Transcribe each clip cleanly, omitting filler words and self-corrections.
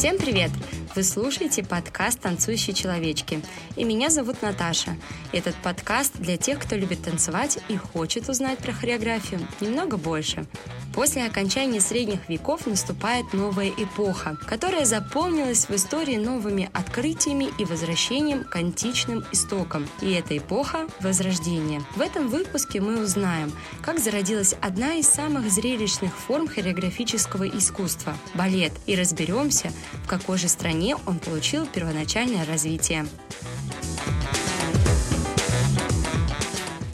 Всем привет! Вы слушаете подкаст «Танцующие человечки». И меня зовут Наташа. Этот подкаст для тех, кто любит танцевать и хочет узнать про хореографию немного больше. После окончания средних веков наступает новая эпоха, которая заполнилась в истории новыми открытиями и возвращением к античным истокам. И эта эпоха – Возрождение. В этом выпуске мы узнаем, как зародилась одна из самых зрелищных форм хореографического искусства – балет, и разберемся, в какой же стране он получил первоначальное развитие.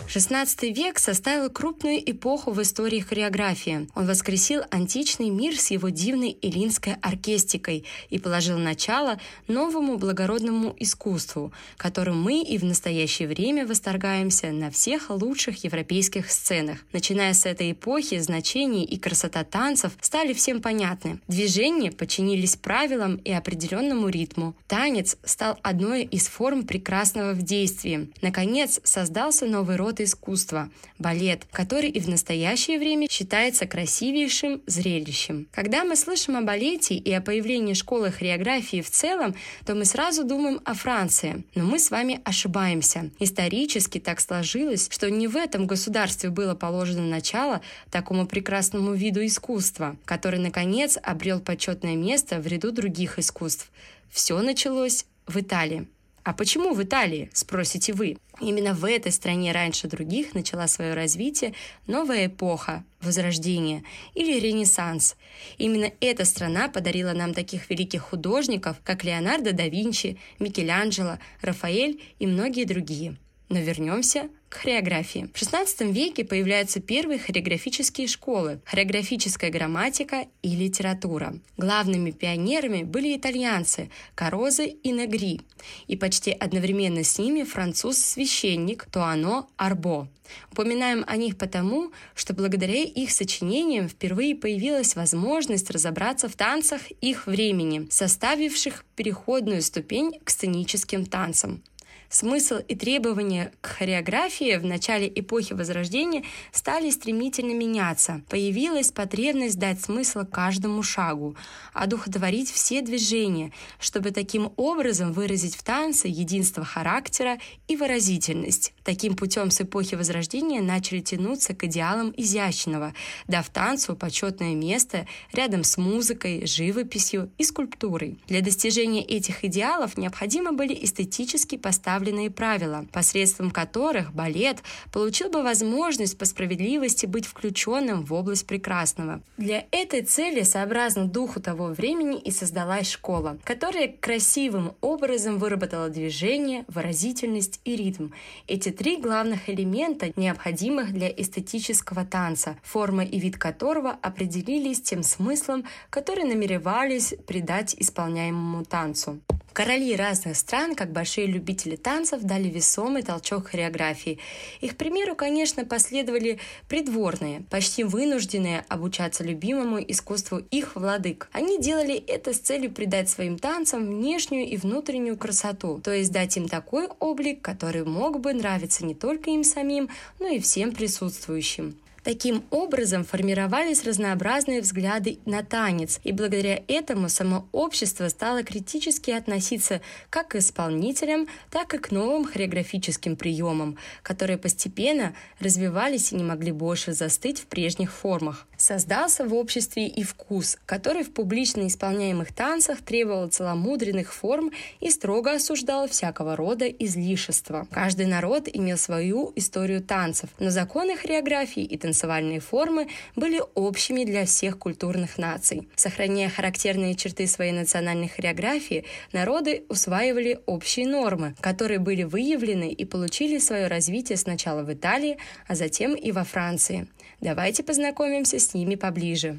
16 век составил крупную эпоху в истории хореографии. Он воскресил античный мир с его дивной эллинской оркестикой и положил начало новому благородному искусству, которым мы и в настоящее время восторгаемся на всех лучших европейских сценах. Начиная с этой эпохи, значение и красота танцев стали всем понятны. Движения подчинились правилам и определенному ритму. Танец стал одной из форм прекрасного в действии. Наконец, создался новый род искусства – балет, который и в настоящее время считается красивейшим зрелищем. Когда мы слышим о балете и о появлении школы хореографии в целом, то мы сразу думаем о Франции. Но мы с вами ошибаемся. Исторически так сложилось, что не в этом государстве было положено начало такому прекрасному виду искусства, который, наконец, обрел почетное место в ряду других искусств. Все началось в Италии. А почему в Италии, спросите вы? Именно в этой стране раньше других начала свое развитие новая эпоха – Возрождение или Ренессанс. Именно эта страна подарила нам таких великих художников, как Леонардо да Винчи, Микеланджело, Рафаэль и многие другие. Но вернемся к хореографии. В XVI веке появляются первые хореографические школы, хореографическая грамматика и литература. Главными пионерами были итальянцы Карозы и Негри, и почти одновременно с ними француз-священник Туано Арбо. Упоминаем о них потому, что благодаря их сочинениям впервые появилась возможность разобраться в танцах их времени, составивших переходную ступень к сценическим танцам. Смысл и требования к хореографии в начале эпохи Возрождения стали стремительно меняться. Появилась потребность дать смысл каждому шагу, одухотворить все движения, чтобы таким образом выразить в танце единство характера и выразительность. Таким путем с эпохи Возрождения начали тянуться к идеалам изящного, дав танцу почетное место рядом с музыкой, живописью и скульптурой. Для достижения этих идеалов необходимы были эстетически поставленные правила, посредством которых балет получил бы возможность по справедливости быть включенным в область прекрасного. Для этой цели, сообразно духу того времени, и создалась школа, которая красивым образом выработала движение, выразительность и ритм. Эти три главных элемента, необходимых для эстетического танца, форма и вид которого определились тем смыслом, который намеревались придать исполняемому танцу. Короли разных стран, как большие любители танцев, дали весомый толчок хореографии. Их примеру, конечно, последовали придворные, почти вынужденные обучаться любимому искусству их владык. Они делали это с целью придать своим танцам внешнюю и внутреннюю красоту, то есть дать им такой облик, который мог бы нравиться не только им самим, но и всем присутствующим. Таким образом формировались разнообразные взгляды на танец, и благодаря этому само общество стало критически относиться как к исполнителям, так и к новым хореографическим приемам, которые постепенно развивались и не могли больше застыть в прежних формах. Создался в обществе и вкус, который в публично исполняемых танцах требовал целомудренных форм и строго осуждал всякого рода излишества. Каждый народ имел свою историю танцев, но законы хореографии и танцевальные формы были общими для всех культурных наций. Сохраняя характерные черты своей национальной хореографии, народы усваивали общие нормы, которые были выявлены и получили свое развитие сначала в Италии, а затем и во Франции. Давайте познакомимся с ними поближе.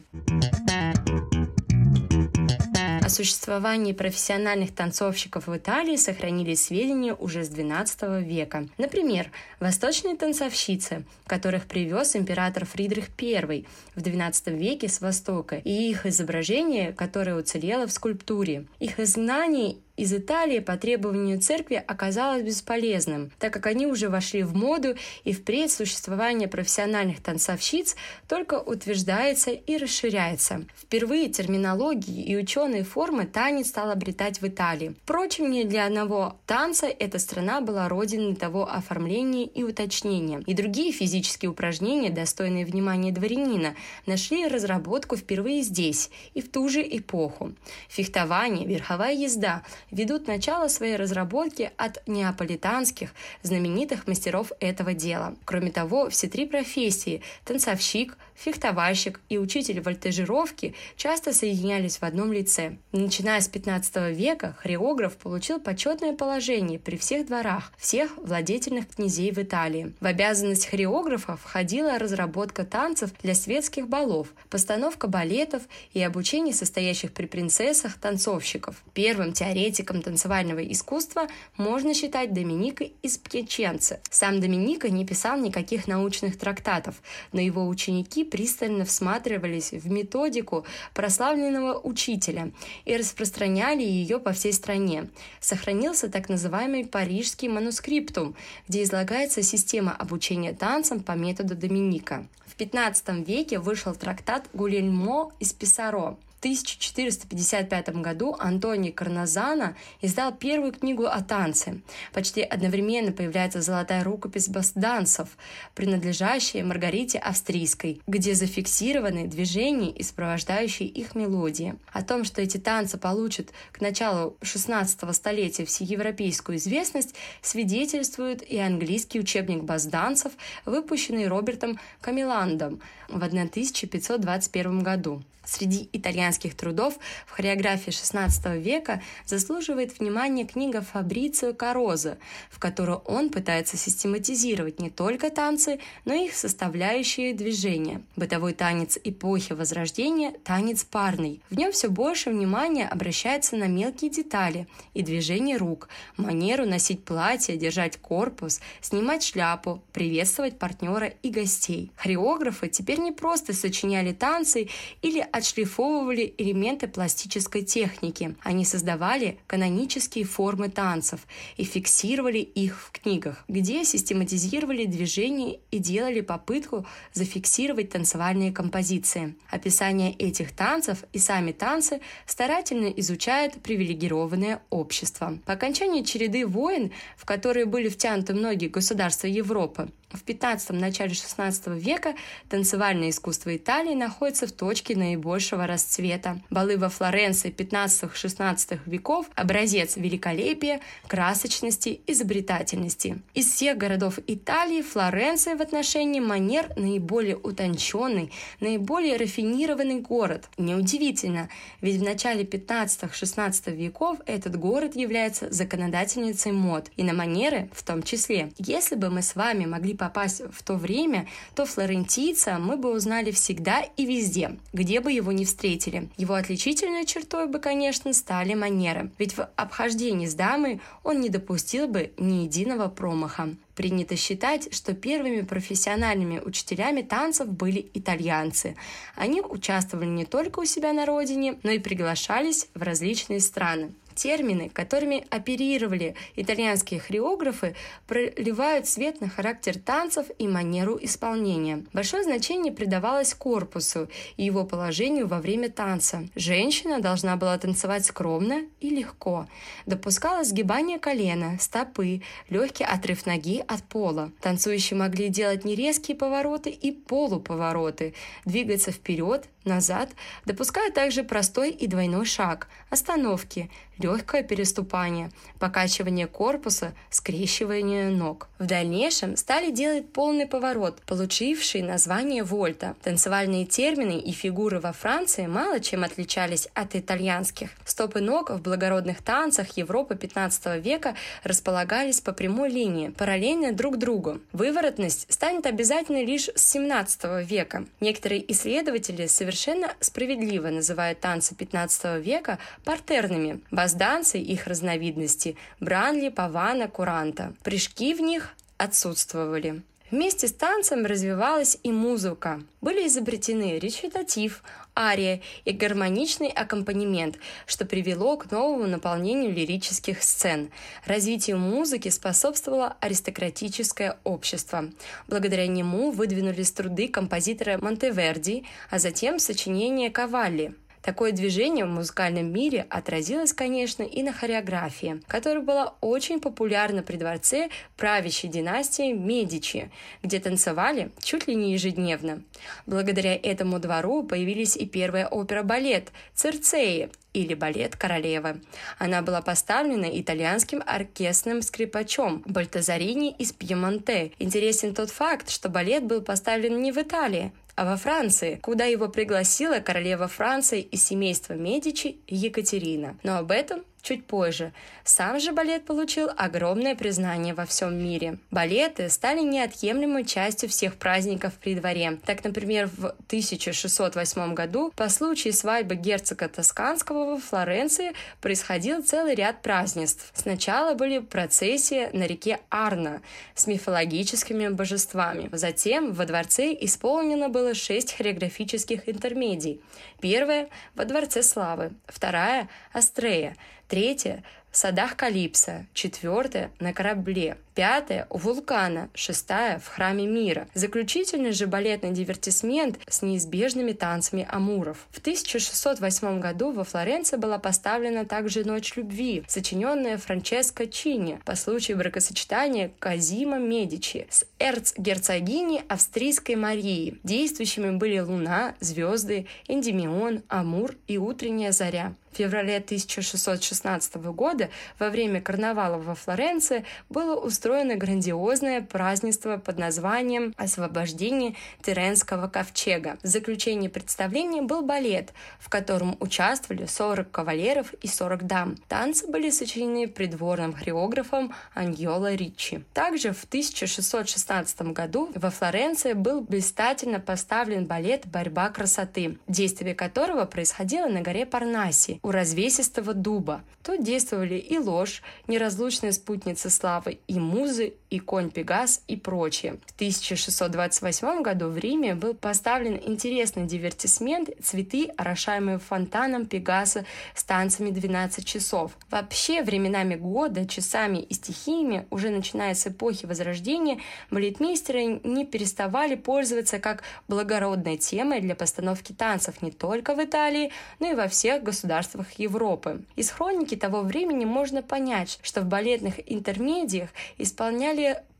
О существовании профессиональных танцовщиков в Италии сохранились сведения уже с XII века. Например, восточные танцовщицы, которых привез император Фридрих I в XII веке с Востока, и их изображение, которое уцелело в скульптуре. Их знания из Италии по требованию церкви оказалось бесполезным, так как они уже вошли в моду, и впредь существование профессиональных танцовщиц только утверждается и расширяется. Впервые терминологии и ученые формы танец стал обретать в Италии. Впрочем, не для одного танца эта страна была родиной того оформления и уточнения. И другие физические упражнения, достойные внимания дворянина, нашли разработку впервые здесь и в ту же эпоху. Фехтование, верховая езда ведут начало своей разработки от неаполитанских, знаменитых мастеров этого дела. Кроме того, все три профессии – танцовщик, фехтовальщик и учитель вольтажировки часто соединялись в одном лице. Начиная с 15 века хореограф получил почетное положение при всех дворах всех владетельных князей в Италии. В обязанность хореографа входила разработка танцев для светских балов, постановка балетов и обучение состоящих при принцессах танцовщиков. Первым теоретиком танцевального искусства можно считать Доминика из Пьяченце. Сам Доминика не писал никаких научных трактатов, но его ученики пристально всматривались в методику прославленного учителя и распространяли ее по всей стране. Сохранился так называемый Парижский манускриптум, где излагается система обучения танцам по методу Доминика. В 15 веке вышел трактат «Гулельмо из Писсаро». В 1455 году Антони Карназана издал первую книгу о танце. Почти одновременно появляется золотая рукопись бас-дансов, принадлежащая Маргарите Австрийской, где зафиксированы движения и сопровождающие их мелодии. О том, что эти танцы получат к началу 16 столетия всеевропейскую известность, свидетельствует и английский учебник бас-дансов, выпущенный Робертом Камеландом в 1521 году. Среди итальянских трудов в хореографии XVI века заслуживает внимания книга Фабрицио Кароза, в которой он пытается систематизировать не только танцы, но и их составляющие движения. Бытовой танец эпохи Возрождения – танец парный. В нем все больше внимания обращается на мелкие детали и движения рук, манеру носить платье, держать корпус, снимать шляпу, приветствовать партнера и гостей. Хореографы теперь не просто сочиняли танцы или отшлифовывали элементы пластической техники. Они создавали канонические формы танцев и фиксировали их в книгах, где систематизировали движения и делали попытку зафиксировать танцевальные композиции. Описание этих танцев и сами танцы старательно изучает привилегированное общество. По окончании череды войн, в которые были втянуты многие государства Европы, в 15-м начале 16 века танцевальное искусство Италии находится в точке наибольшего расцвета. Балы во Флоренции 15-16 веков – образец великолепия, красочности, изобретательности. Из всех городов Италии Флоренция в отношении манер наиболее утонченный, наиболее рафинированный город. Неудивительно, ведь в начале 15-16 веков этот город является законодательницей мод, и на манеры в том числе. Если бы мы с вами могли попасть в то время, то флорентийца мы бы узнали всегда и везде, где бы его ни встретили. Его отличительной чертой бы, конечно, стали манеры, ведь в обхождении с дамой он не допустил бы ни единого промаха. Принято считать, что первыми профессиональными учителями танцев были итальянцы. Они участвовали не только у себя на родине, но и приглашались в различные страны. Термины, которыми оперировали итальянские хореографы, проливают свет на характер танцев и манеру исполнения. Большое значение придавалось корпусу и его положению во время танца. Женщина должна была танцевать скромно и легко. Допускалось сгибание колена, стопы, легкий отрыв ноги от пола. Танцующие могли делать нерезкие повороты и полуповороты, двигаться вперед, назад, допуская также простой и двойной шаг, остановки, легкое переступание, покачивание корпуса, скрещивание ног. В дальнейшем стали делать полный поворот, получивший название вольта. Танцевальные термины и фигуры во Франции мало чем отличались от итальянских. Стопы ног в благородных танцах Европы 15 века располагались по прямой линии, параллельно друг другу. Выворотность станет обязательной лишь с 17 века. Некоторые исследователи совершенно справедливо называют танцы 15 века партерными. Бас-дансы их разновидности – Бранли, Павана, Куранта. Прыжки в них отсутствовали. Вместе с танцем развивалась и музыка. Были изобретены речитатив, ария и гармоничный аккомпанемент, что привело к новому наполнению лирических сцен. Развитию музыки способствовало аристократическое общество. Благодаря нему выдвинулись труды композитора Монтеверди, а затем сочинения Кавалли. Такое движение в музыкальном мире отразилось, конечно, и на хореографии, которая была очень популярна при дворце правящей династии Медичи, где танцевали чуть ли не ежедневно. Благодаря этому двору появились и первая опера-балет «Цирцея» или «Балет королевы». Она была поставлена итальянским оркестрным скрипачом Бальтазарини из Пьемонте. Интересен тот факт, что балет был поставлен не в Италии, а во Франции, куда его пригласила королева Франции и семейство Медичи Екатерина. Но об этом чуть позже. Сам же балет получил огромное признание во всем мире. Балеты стали неотъемлемой частью всех праздников при дворе. Так, например, в 1608 году по случаю свадьбы герцога Тосканского во Флоренции происходил целый ряд празднеств. Сначала были процессии на реке Арно с мифологическими божествами. Затем во дворце исполнено было 6 хореографических интермедий. Первая – во Дворце Славы, вторая – Астрея, третья – в садах Калипса, четвертая – на корабле, пятая – у вулкана, шестая – в храме мира. Заключительный же балетный дивертисмент с неизбежными танцами амуров. В 1608 году во Флоренции была поставлена также «Ночь любви», сочиненная Франческо Чинни по случаю бракосочетания Казимо Медичи с эрцгерцогиней Австрийской Марии. Действующими были луна, звезды, эндемион, амур и утренняя заря. В феврале 1616 года во время карнавала во Флоренции было устроено грандиозное празднество под названием «Освобождение Тиренского ковчега». В заключении представления был балет, в котором участвовали 40 кавалеров и 40 дам. Танцы были сочинены придворным хореографом Аньоло Риччи. Также в 1616 году во Флоренции был блистательно поставлен балет «Борьба красоты», действие которого происходило на горе Парнаси, у развесистого дуба. Тут действовали и ложь, неразлучные спутницы славы, и музы, и конь Пегас, и прочее. В 1628 году в Риме был поставлен интересный дивертисмент «Цветы, орошаемые фонтаном Пегаса с танцами 12 часов». Вообще, временами года, часами и стихиями, уже начиная с эпохи Возрождения, балетмейстеры не переставали пользоваться как благородной темой для постановки танцев не только в Италии, но и во всех государствах Европы. Из хроники того времени можно понять, что в балетных интермедиях исполняли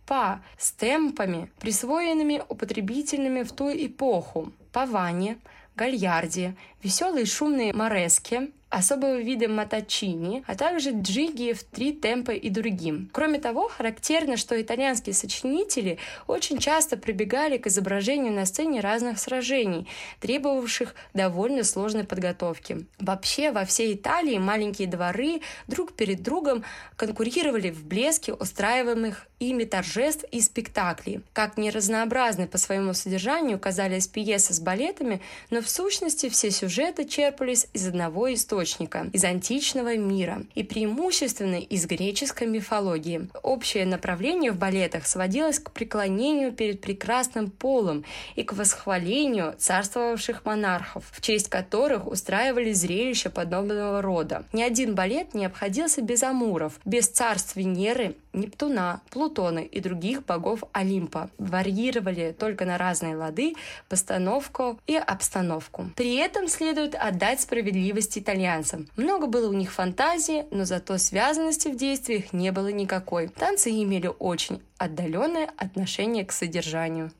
па с темпами, присвоенными употребительными в ту эпоху: паване, гальярде, веселые шумные морески, особого вида матачини, а также джиги в 3 темпа и другим. Кроме того, характерно, что итальянские сочинители очень часто прибегали к изображению на сцене разных сражений, требовавших довольно сложной подготовки. Вообще, во всей Италии маленькие дворы друг перед другом конкурировали в блеске устраиваемых ими торжеств и спектаклей. Как ни разнообразны по своему содержанию казались пьесы с балетами, но в сущности все сюжеты черпались из одного источника, из античного мира и преимущественно из греческой мифологии. Общее направление в балетах сводилось к преклонению перед прекрасным полом и к восхвалению царствовавших монархов, в честь которых устраивали зрелища подобного рода. Ни один балет не обходился без амуров, без царств Венеры, Нептуна, Плутона и других богов Олимпа. Варьировали только на разные лады постановку и обстановку. При этом следует отдать справедливость итальянцам. Много было у них фантазии, но зато связанности в действиях не было никакой. Танцы имели очень отдаленное отношение к содержанию.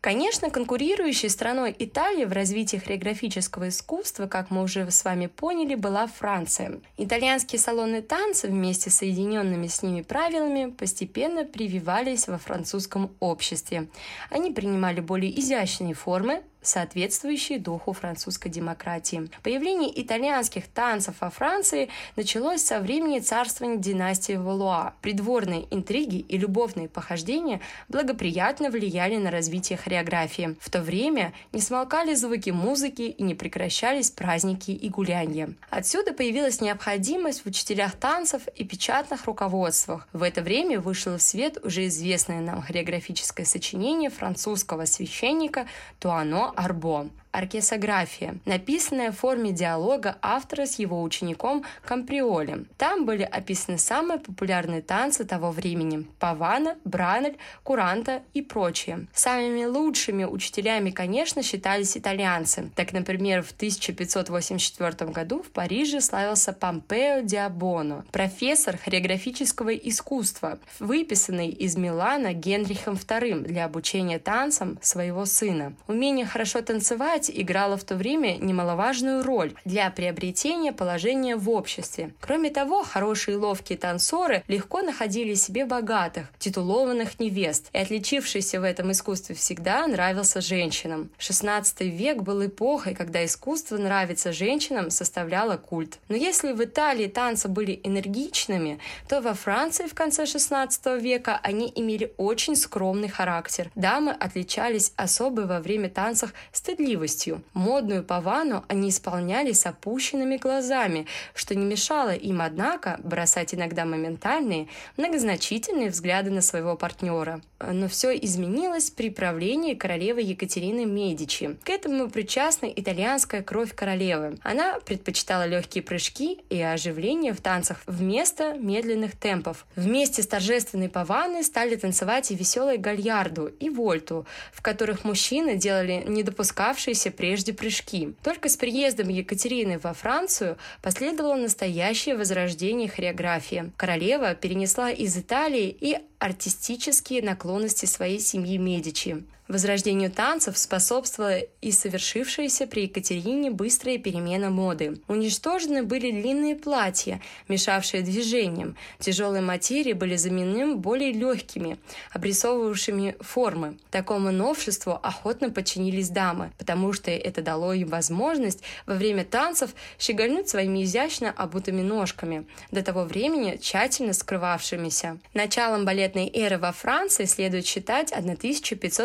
Конечно, конкурирующей страной Италии в развитии хореографического искусства, как мы уже с вами поняли, была Франция. Итальянские салоны танца вместе с соединенными с ними правилами постепенно прививались во французском обществе. Они принимали более изящные формы, соответствующие духу французской демократии. Появление итальянских танцев во Франции началось со времени царствования династии Валуа. Придворные интриги и любовные похождения благоприятно влияли на развитие хореографии. В то время не смолкали звуки музыки и не прекращались праздники и гулянья. Отсюда появилась необходимость в учителях танцев и печатных руководствах. В это время вышло в свет уже известное нам хореографическое сочинение французского священника Туано Арбо «Оркесография», написанная в форме диалога автора с его учеником Камприолем. Там были описаны самые популярные танцы того времени – Павана, Бранли, Куранта и прочие. Самыми лучшими учителями, конечно, считались итальянцы. Так, например, в 1584 году в Париже славился Помпео Диабоно, профессор хореографического искусства, выписанный из Милана Генрихом II для обучения танцам своего сына. Умение хорошо танцевать играла в то время немаловажную роль для приобретения положения в обществе. Кроме того, хорошие и ловкие танцоры легко находили себе богатых, титулованных невест, и отличившийся в этом искусстве всегда нравился женщинам. XVI век был эпохой, когда искусство нравиться женщинам составляло культ. Но если в Италии танцы были энергичными, то во Франции в конце XVI века они имели очень скромный характер. Дамы отличались особой во время танцев стыдливостью. Модную павану они исполняли с опущенными глазами, что не мешало им, однако, бросать иногда моментальные, многозначительные взгляды на своего партнера. Но все изменилось при правлении королевы Екатерины Медичи. К этому причастна итальянская кровь королевы. Она предпочитала легкие прыжки и оживление в танцах вместо медленных темпов. Вместе с торжественной паваной стали танцевать и веселые гальярду, и вольту, в которых мужчины делали не допускавшиеся прежде прыжки. Только с приездом Екатерины во Францию последовало настоящее возрождение хореографии. Королева перенесла из Италии и артистические наклонности своей семьи Медичи. Возрождению танцев способствовала и совершившаяся при Екатерине быстрая перемена моды. Уничтожены были длинные платья, мешавшие движениям. Тяжелые материи были заменены более легкими, обрисовывавшими формы. Такому новшеству охотно подчинились дамы, потому что это дало им возможность во время танцев щегольнуть своими изящно обутыми ножками, до того времени тщательно скрывавшимися. Началом балетной эры во Франции следует считать 1531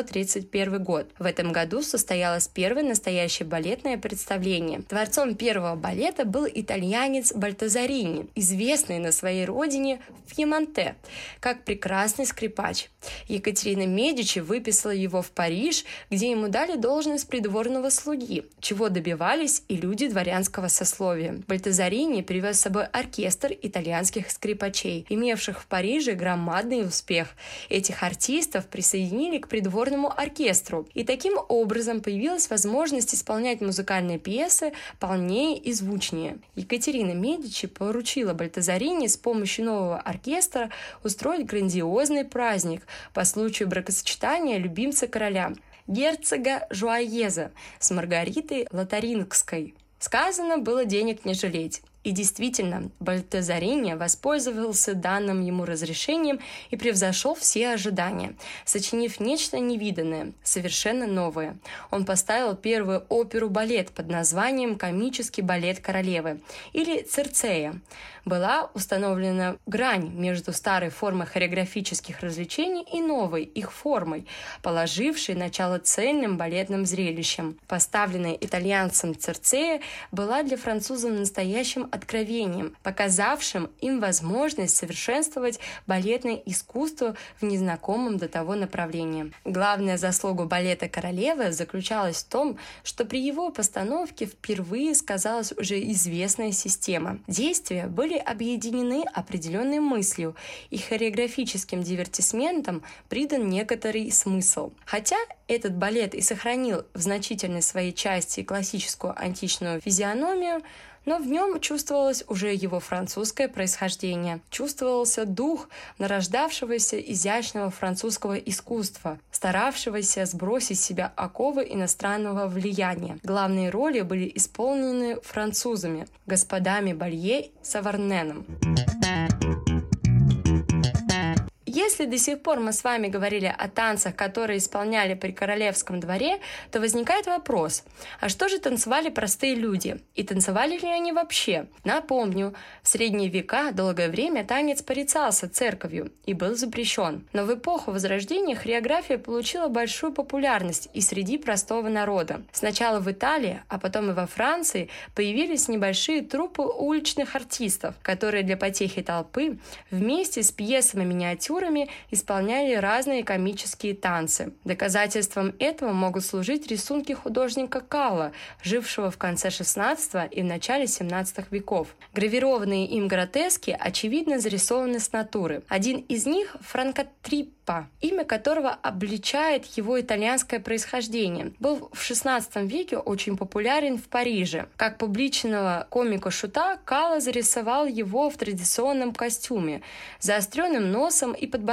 год. В этом году состоялось первое настоящее балетное представление. Творцом первого балета был итальянец Бальтазарини, известный на своей родине в Пьемонте как прекрасный скрипач. Екатерина Медичи выписала его в Париж, где ему дали должность придворного слуги, чего добивались и люди дворянского сословия. Бальтазарини привез с собой оркестр итальянских скрипачей, имевших в Париже громадный успех. Этих артистов присоединили к придворному оркестру, и таким образом появилась возможность исполнять музыкальные пьесы полнее и звучнее. Екатерина Медичи поручила Бальтазарини с помощью нового оркестра устроить грандиозный праздник по случаю бракосочетания любимца короля, герцога Жуаеза, с Маргаритой Лотарингской. Сказано было денег не жалеть. И действительно, Бальтазарини воспользовался данным ему разрешением и превзошел все ожидания, сочинив нечто невиданное, совершенно новое. Он поставил первую оперу-балет под названием «Комический балет королевы» или «Цирцея». Была установлена грань между старой формой хореографических развлечений и новой их формой, положившей начало цельным балетным зрелищам. Поставленная итальянцем «Цирцея» была для французов настоящим откровением, показавшим им возможность совершенствовать балетное искусство в незнакомом до того направлении. Главная заслуга балета королевы заключалась в том, что при его постановке впервые сказалась уже известная система. Действия были объединены определенной мыслью, и хореографическим дивертисментам придан некоторый смысл. Хотя этот балет и сохранил в значительной своей части классическую античную физиономию, но в нем чувствовалось уже его французское происхождение. Чувствовался дух нарождавшегося изящного французского искусства, старавшегося сбросить с себя оковы иностранного влияния. Главные роли были исполнены французами, господами Балье и Саварненом. Если до сих пор мы с вами говорили о танцах, которые исполняли при королевском дворе, то возникает вопрос, а что же танцевали простые люди? И танцевали ли они вообще? Напомню, в средние века долгое время танец порицался церковью и был запрещен. Но в эпоху Возрождения хореография получила большую популярность и среди простого народа. Сначала в Италии, а потом и во Франции появились небольшие труппы уличных артистов, которые для потехи толпы вместе с пьесами-миниатюрами исполняли разные комические танцы. Доказательством этого могут служить рисунки художника Кала, жившего в конце XVI и в начале XVII веков. Гравированные им гротески очевидно зарисованы с натуры. Один из них – Франкотриппа, имя которого обличает его итальянское происхождение. Был в XVI веке очень популярен в Париже. Как публичного комика-шута Кала зарисовал его в традиционном костюме, заостренным носом и подбородком,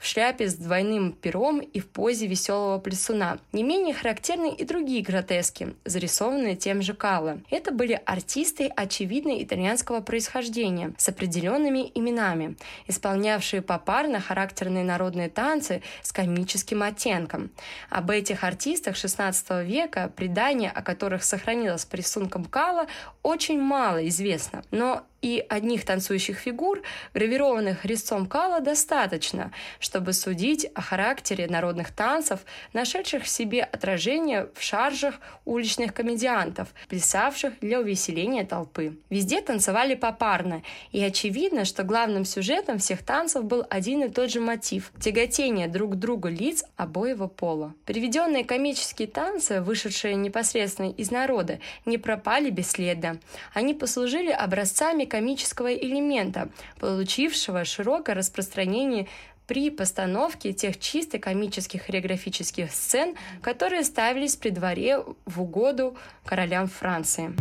в шляпе с двойным пером и в позе веселого плясуна. Не менее характерны и другие гротески, зарисованные тем же Кало. Это были артисты, очевидно, итальянского происхождения, с определенными именами, исполнявшие попарно характерные народные танцы с комическим оттенком. Об этих артистах XVI века, предания о которых сохранилось по рисункам Кало, очень мало известно. Но и одних танцующих фигур, гравированных резцом Кала, достаточно, чтобы судить о характере народных танцов, нашедших в себе отражение в шаржах уличных комедиантов, плясавших для увеселения толпы. Везде танцевали попарно, и очевидно, что главным сюжетом всех танцев был один и тот же мотив – тяготение друг к другу лиц обоего пола. Приведенные комические танцы, вышедшие непосредственно из народа, не пропали бесследно. Они послужили образцами комического элемента, получившего широкое распространение при постановке тех чисто комических хореографических сцен, которые ставились при дворе в угоду королям Франции.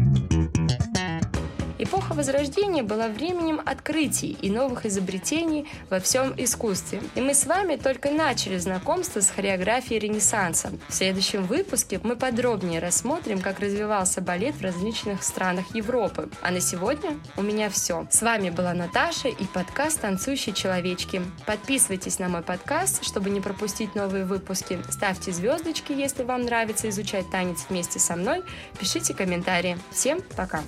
Эпоха Возрождения была временем открытий и новых изобретений во всем искусстве. И мы с вами только начали знакомство с хореографией Ренессанса. В следующем выпуске мы подробнее рассмотрим, как развивался балет в различных странах Европы. А на сегодня у меня все. С вами была Наташа и подкаст «Танцующие человечки». Подписывайтесь на мой подкаст, чтобы не пропустить новые выпуски. Ставьте звездочки, если вам нравится изучать танец вместе со мной. Пишите комментарии. Всем пока!